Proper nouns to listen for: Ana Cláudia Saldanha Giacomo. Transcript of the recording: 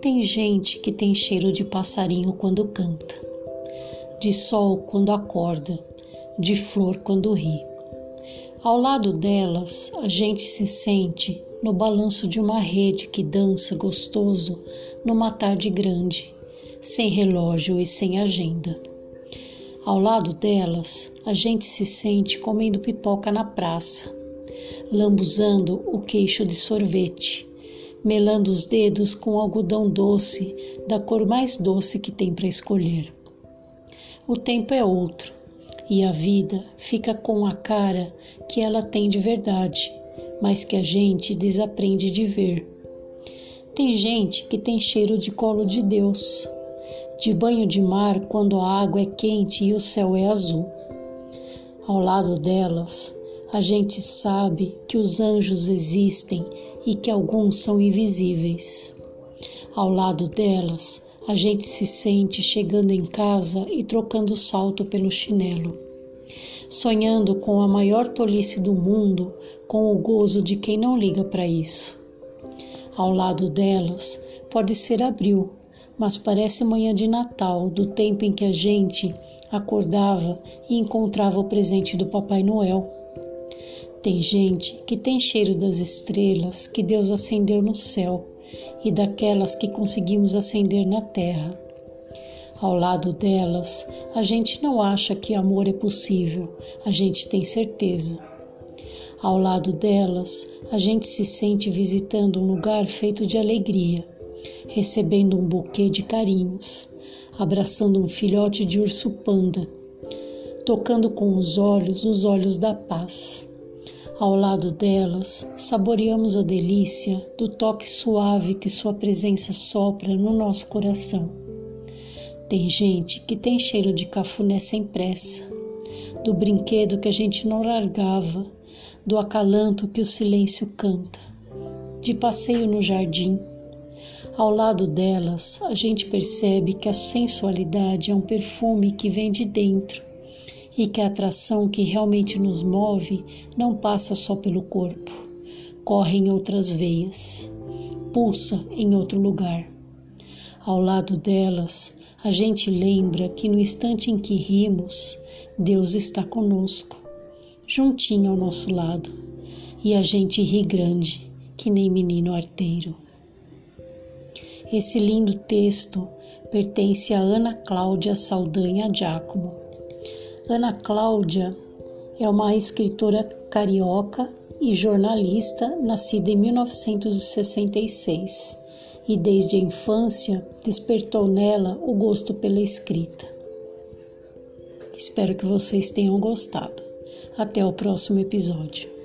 Tem gente que tem cheiro de passarinho quando canta, de sol quando acorda, de flor quando ri. Ao lado delas, a gente se sente no balanço de uma rede que dança gostoso numa tarde grande, sem relógio e sem agenda. Ao lado delas, a gente se sente comendo pipoca na praça, lambuzando o queixo de sorvete, melando os dedos com algodão doce, da cor mais doce que tem para escolher. O tempo é outro, e a vida fica com a cara que ela tem de verdade, mas que a gente desaprende de ver. Tem gente que tem cheiro de colo de Deus, de banho de mar quando a água é quente e o céu é azul. Ao lado delas, a gente sabe que os anjos existem e que alguns são invisíveis. Ao lado delas, a gente se sente chegando em casa e trocando salto pelo chinelo, sonhando com a maior tolice do mundo, com o gozo de quem não liga para isso. Ao lado delas, pode ser abril, mas parece manhã de Natal, do tempo em que a gente acordava e encontrava o presente do Papai Noel. Tem gente que tem cheiro das estrelas que Deus acendeu no céu e daquelas que conseguimos acender na terra. Ao lado delas, a gente não acha que amor é possível, a gente tem certeza. Ao lado delas, a gente se sente visitando um lugar feito de alegria, recebendo um buquê de carinhos, abraçando um filhote de urso panda, tocando com os olhos da paz. Ao lado delas, saboreamos a delícia do toque suave que sua presença sopra no nosso coração. Tem gente que tem cheiro de cafuné sem pressa, do brinquedo que a gente não largava, do acalanto que o silêncio canta, de passeio no jardim. Ao lado delas, a gente percebe que a sensualidade é um perfume que vem de dentro e que a atração que realmente nos move não passa só pelo corpo, corre em outras veias, pulsa em outro lugar. Ao lado delas, a gente lembra que no instante em que rimos, Deus está conosco, juntinho ao nosso lado, e a gente ri grande, que nem menino arteiro. Esse lindo texto pertence a Ana Cláudia Saldanha Giacomo. Ana Cláudia é uma escritora carioca e jornalista nascida em 1966 e desde a infância despertou nela o gosto pela escrita. Espero que vocês tenham gostado. Até o próximo episódio.